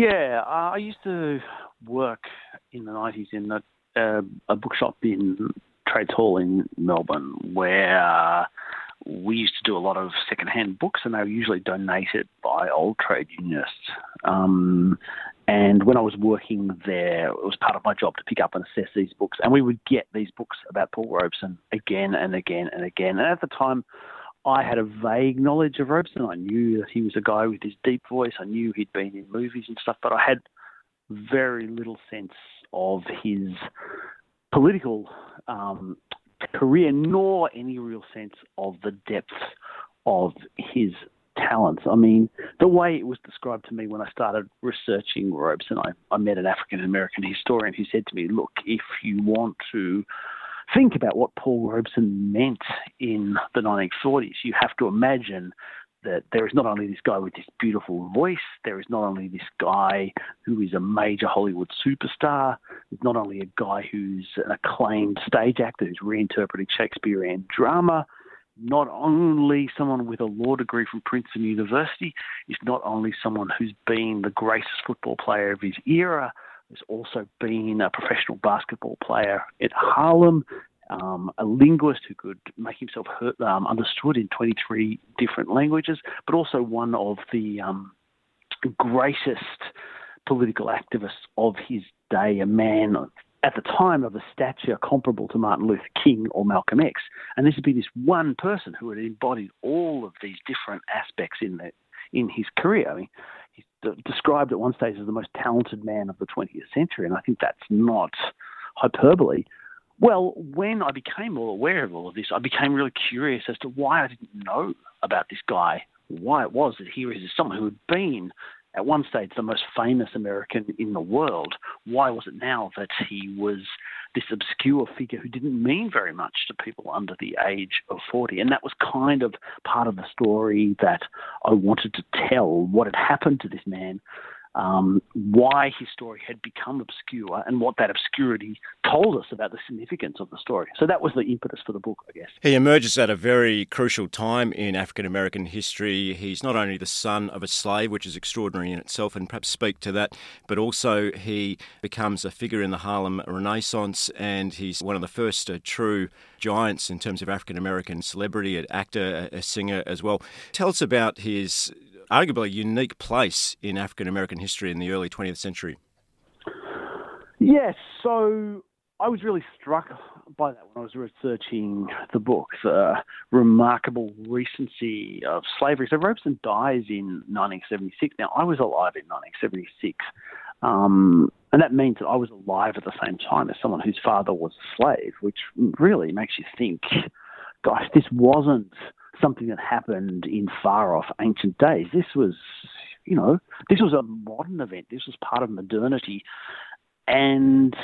Yeah, I used to work in the 90s in a bookshop in Trades Hall in Melbourne, where we used to do a lot of secondhand books, and they were usually donated by old trade unionists. And when I was working there, it was part of my job to pick up and assess these books. And we would get these books about Paul Robeson again and again and again. And at the time, I had a vague knowledge of Robeson. I knew that he was a guy with his deep voice. I knew he'd been in movies and stuff, but I had very little sense of his political career, nor any real sense of the depth of his talents. I mean, the way it was described to me when I started researching Robeson, I met an African-American historian who said to me, look, if you want to think about what Paul Robeson meant in the 1940s, you have to imagine that there is not only this guy with this beautiful voice, there is not only this guy who is a major Hollywood superstar, there's not only a guy who's an acclaimed stage actor who's reinterpreting Shakespearean drama, not only someone with a law degree from Princeton University, is not only someone who's been the greatest football player of his era, has also been a professional basketball player at Harlem, a linguist who could make himself understood in 23 different languages, but also one of the greatest political activists of his day, a man at the time of a stature comparable to Martin Luther King or Malcolm X. And this would be this one person who had embodied all of these different aspects in his career. I mean, he's described at one stage as the most talented man of the 20th century, and I think that's not hyperbole. Well, when I became more aware of all of this, I became really curious as to why I didn't know about this guy, why it was that here is someone who had been at one stage the most famous American in the world. Why was it now that he was this obscure figure who didn't mean very much to people under the age of 40? And that was kind of part of the story that I wanted to tell, what had happened to this man, why his story had become obscure, and what that obscurity told us about the significance of the story. So that was the impetus for the book, I guess. He emerges at a very crucial time in African American history. He's not only the son of a slave, which is extraordinary in itself, and perhaps speak to that, but also he becomes a figure in the Harlem Renaissance, and he's one of the first true giants in terms of African American celebrity, an actor, a singer as well. Tell us about his arguably unique place in African-American history in the early 20th century. Yes, so I was really struck by that when I was researching the book, the remarkable recency of slavery. So Robeson dies in 1976. Now, I was alive in 1976, and that means that I was alive at the same time as someone whose father was a slave, which really makes you think, gosh, this wasn't something that happened in far-off ancient days. This was a modern event. This was part of modernity. And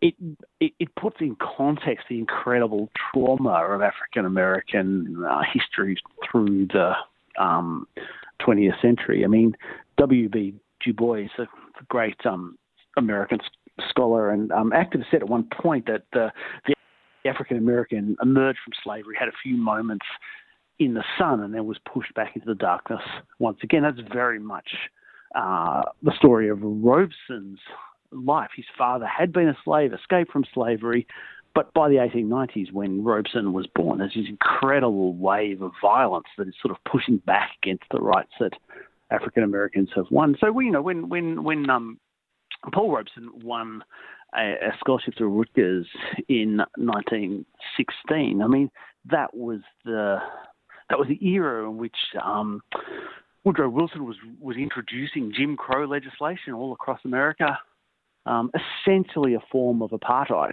it puts in context the incredible trauma of African-American history through the 20th century. I mean, W. B. Du Bois, a great American scholar and activist, said at one point that the African-American emerged from slavery, had a few moments in the sun, and then was pushed back into the darkness once again. That's very much the story of Robeson's life. His father had been a slave, escaped from slavery, but by the 1890s, when Robeson was born, there's this incredible wave of violence that is sort of pushing back against the rights that African-Americans have won. So, when Paul Robeson won a scholarship to Rutgers in 1916. I mean, that was the era in which Woodrow Wilson was introducing Jim Crow legislation all across America, essentially a form of apartheid,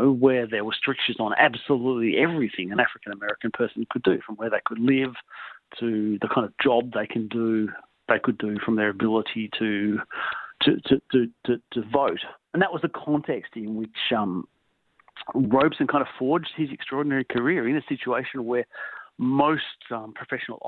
where there were strictures on absolutely everything an African-American person could do, from where they could live to the kind of job they could do, from their ability to vote. And that was the context in which Robeson kind of forged his extraordinary career, in a situation where most professional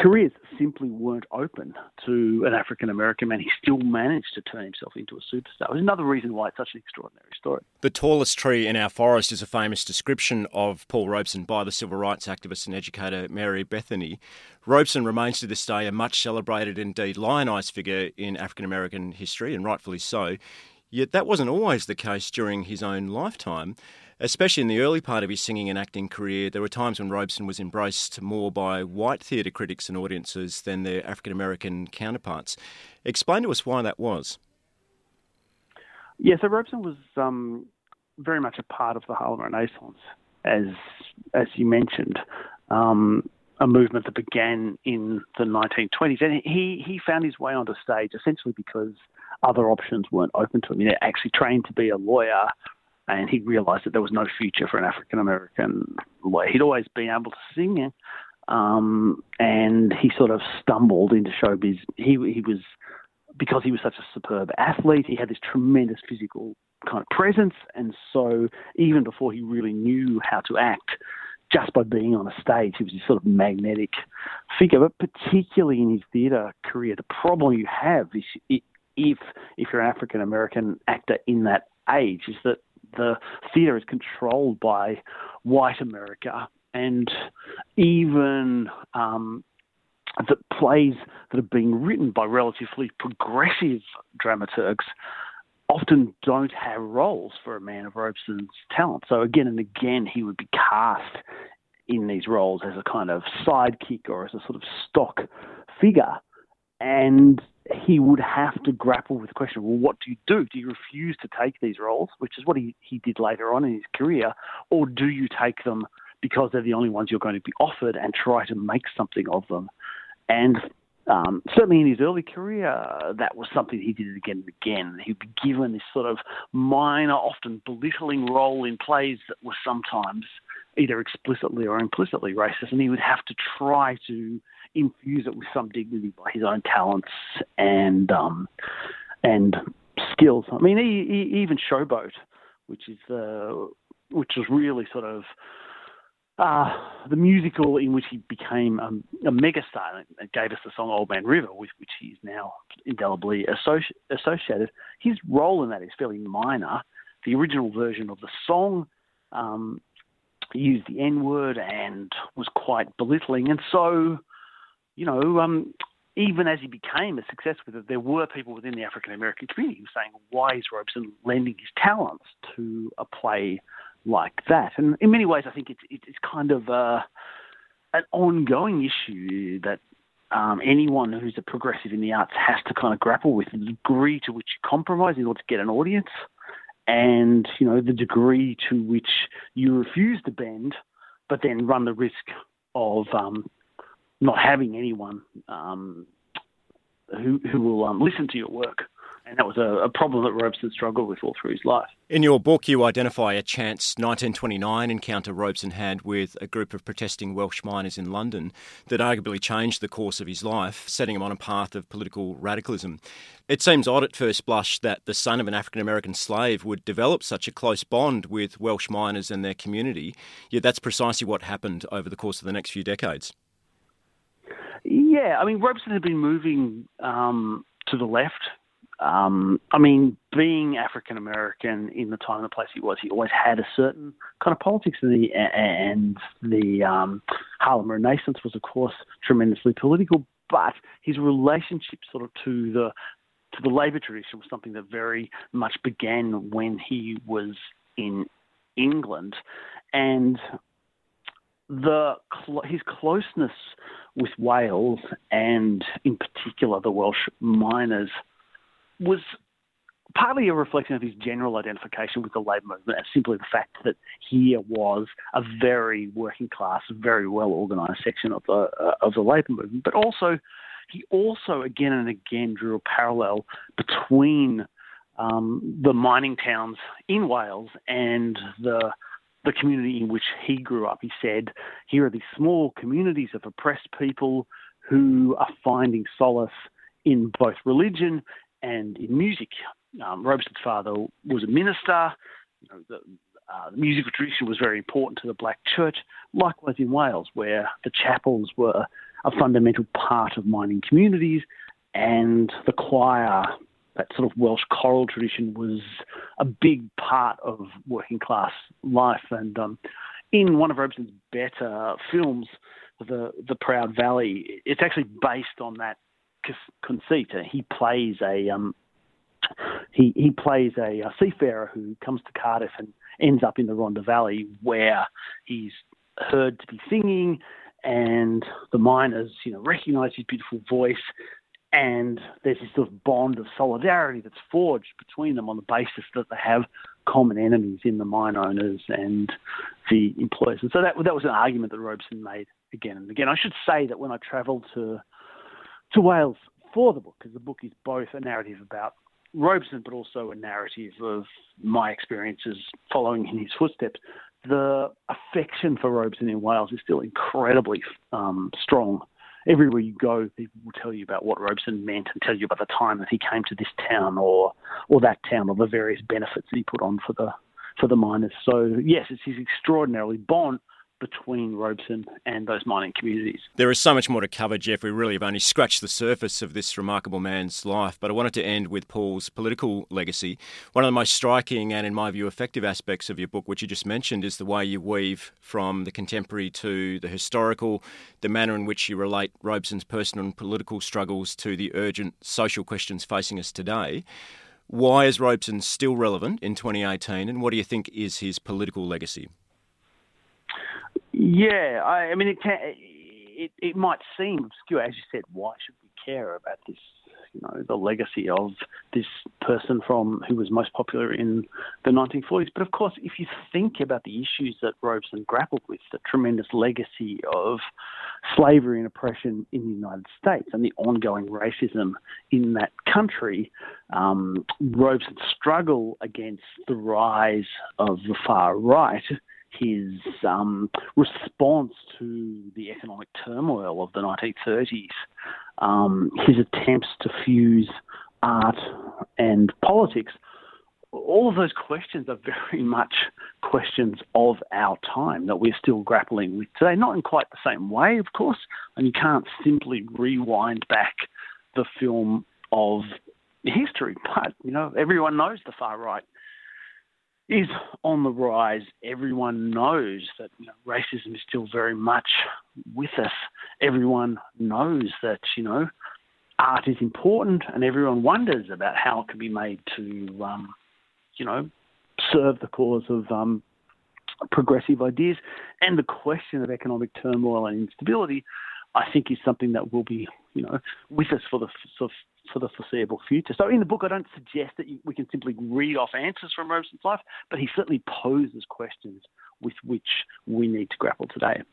Careers simply weren't open to an African-American man. He still managed to turn himself into a superstar. It was another reason why it's such an extraordinary story. The tallest tree in our forest is a famous description of Paul Robeson by the civil rights activist and educator Mary Bethune. Robeson remains to this day a much celebrated, indeed lionised figure in African-American history, and rightfully so. Yet that wasn't always the case during his own lifetime. Especially in the early part of his singing and acting career, there were times when Robeson was embraced more by white theatre critics and audiences than their African-American counterparts. Explain to us why that was. Yeah, so Robeson was very much a part of the Harlem Renaissance, as you mentioned, a movement that began in the 1920s. And he found his way onto stage essentially because other options weren't open to him. He actually trained to be a lawyer, and he realised that there was no future for an African-American lawyer. He'd always been able to sing, and he sort of stumbled into showbiz. Because he was such a superb athlete, he had this tremendous physical kind of presence, and so even before he really knew how to act, just by being on a stage, he was this sort of magnetic figure. But particularly in his theatre career, the problem you have is if you're an African-American actor in that age is that the theatre is controlled by white America, and even the plays that are being written by relatively progressive dramaturgs often don't have roles for a man of Robeson's talent. So again and again, he would be cast in these roles as a kind of sidekick or as a sort of stock figure. And he would have to grapple with the question, well, what do you do? Do you refuse to take these roles, which is what he did later on in his career, or do you take them because they're the only ones you're going to be offered and try to make something of them? And certainly in his early career, that was something he did again and again. He'd be given this sort of minor, often belittling role in plays that were sometimes either explicitly or implicitly racist, and he would have to try to infuse it with some dignity by his own talents and skills. I mean, he even Showboat, which was really sort of the musical in which he became a megastar and gave us the song Old Man River, with which he is now indelibly associated. His role in that is fairly minor. The original version of the song used the N-word and was quite belittling, and so, you know, even as he became a success with it, there were people within the African-American community who were saying, why is Robeson lending his talents to a play like that? And in many ways, I think it's kind of an ongoing issue that anyone who's a progressive in the arts has to kind of grapple with, the degree to which you compromise in order to get an audience and, you know, the degree to which you refuse to bend but then run the risk of not having anyone who will listen to your work. And that was a problem that Robeson struggled with all through his life. In your book, you identify a chance 1929 encounter Robeson had with a group of protesting Welsh miners in London that arguably changed the course of his life, setting him on a path of political radicalism. It seems odd at first blush that the son of an African-American slave would develop such a close bond with Welsh miners and their community, yet that's precisely what happened over the course of the next few decades. Yeah, I mean, Robeson had been moving to the left. I mean, being African-American in the time and the place he was, he always had a certain kind of politics. And the Harlem Renaissance was, of course, tremendously political, but his relationship sort of to the labour tradition was something that very much began when he was in England. And his closeness with Wales, and in particular the Welsh miners, was partly a reflection of his general identification with the labour movement, and simply the fact that here was a very working class, very well organised section of the labour movement. But also, he also again and again drew a parallel between the mining towns in Wales and the community in which he grew up. He said, here are these small communities of oppressed people who are finding solace in both religion and in music. Robeson's father was a minister. You know, the musical tradition was very important to the black church. Likewise in Wales, where the chapels were a fundamental part of mining communities, and the choir, that sort of Welsh choral tradition, was a big part of working class life. And in one of Robeson's better films, The Proud Valley, it's actually based on that conceit. He plays a seafarer who comes to Cardiff and ends up in the Rhondda Valley, where he's heard to be singing, and the miners, recognise his beautiful voice, and there's this sort of bond of solidarity that's forged between them on the basis that they have common enemies in the mine owners and the employers. And so that was an argument that Robeson made again and again. I should say that when I travelled to Wales for the book, because the book is both a narrative about Robeson, but also a narrative of my experiences following in his footsteps, the affection for Robeson in Wales is still incredibly strong. Everywhere you go, people will tell you about what Robeson meant and tell you about the time that he came to this town or that town, or the various benefits that he put on for the miners. So yes, it's his extraordinarily bond between Robeson and those mining communities. There is so much more to cover, Jeff. We really have only scratched the surface of this remarkable man's life, but I wanted to end with Paul's political legacy. One of the most striking and, in my view, effective aspects of your book, which you just mentioned, is the way you weave from the contemporary to the historical, the manner in which you relate Robeson's personal and political struggles to the urgent social questions facing us today. Why is Robeson still relevant in 2018, and what do you think is his political legacy? Yeah, I mean, it might seem obscure. As you said, why should we care about this, the legacy of this person who was most popular in the 1940s? But of course, if you think about the issues that Robeson grappled with, the tremendous legacy of slavery and oppression in the United States and the ongoing racism in that country, Robeson's struggle against the rise of the far right, his response to the economic turmoil of the 1930s, his attempts to fuse art and politics, all of those questions are very much questions of our time that we're still grappling with today. Not in quite the same way, of course, and you can't simply rewind back the film of history, but, everyone knows the far right is on the rise. Everyone knows that racism is still very much with us. Everyone knows that, art is important, and everyone wonders about how it can be made to, serve the cause of progressive ideas. And the question of economic turmoil and instability, I think, is something that will be, with us for the foreseeable future. So in the book, I don't suggest that we can simply read off answers from Robeson's life, but he certainly poses questions with which we need to grapple today.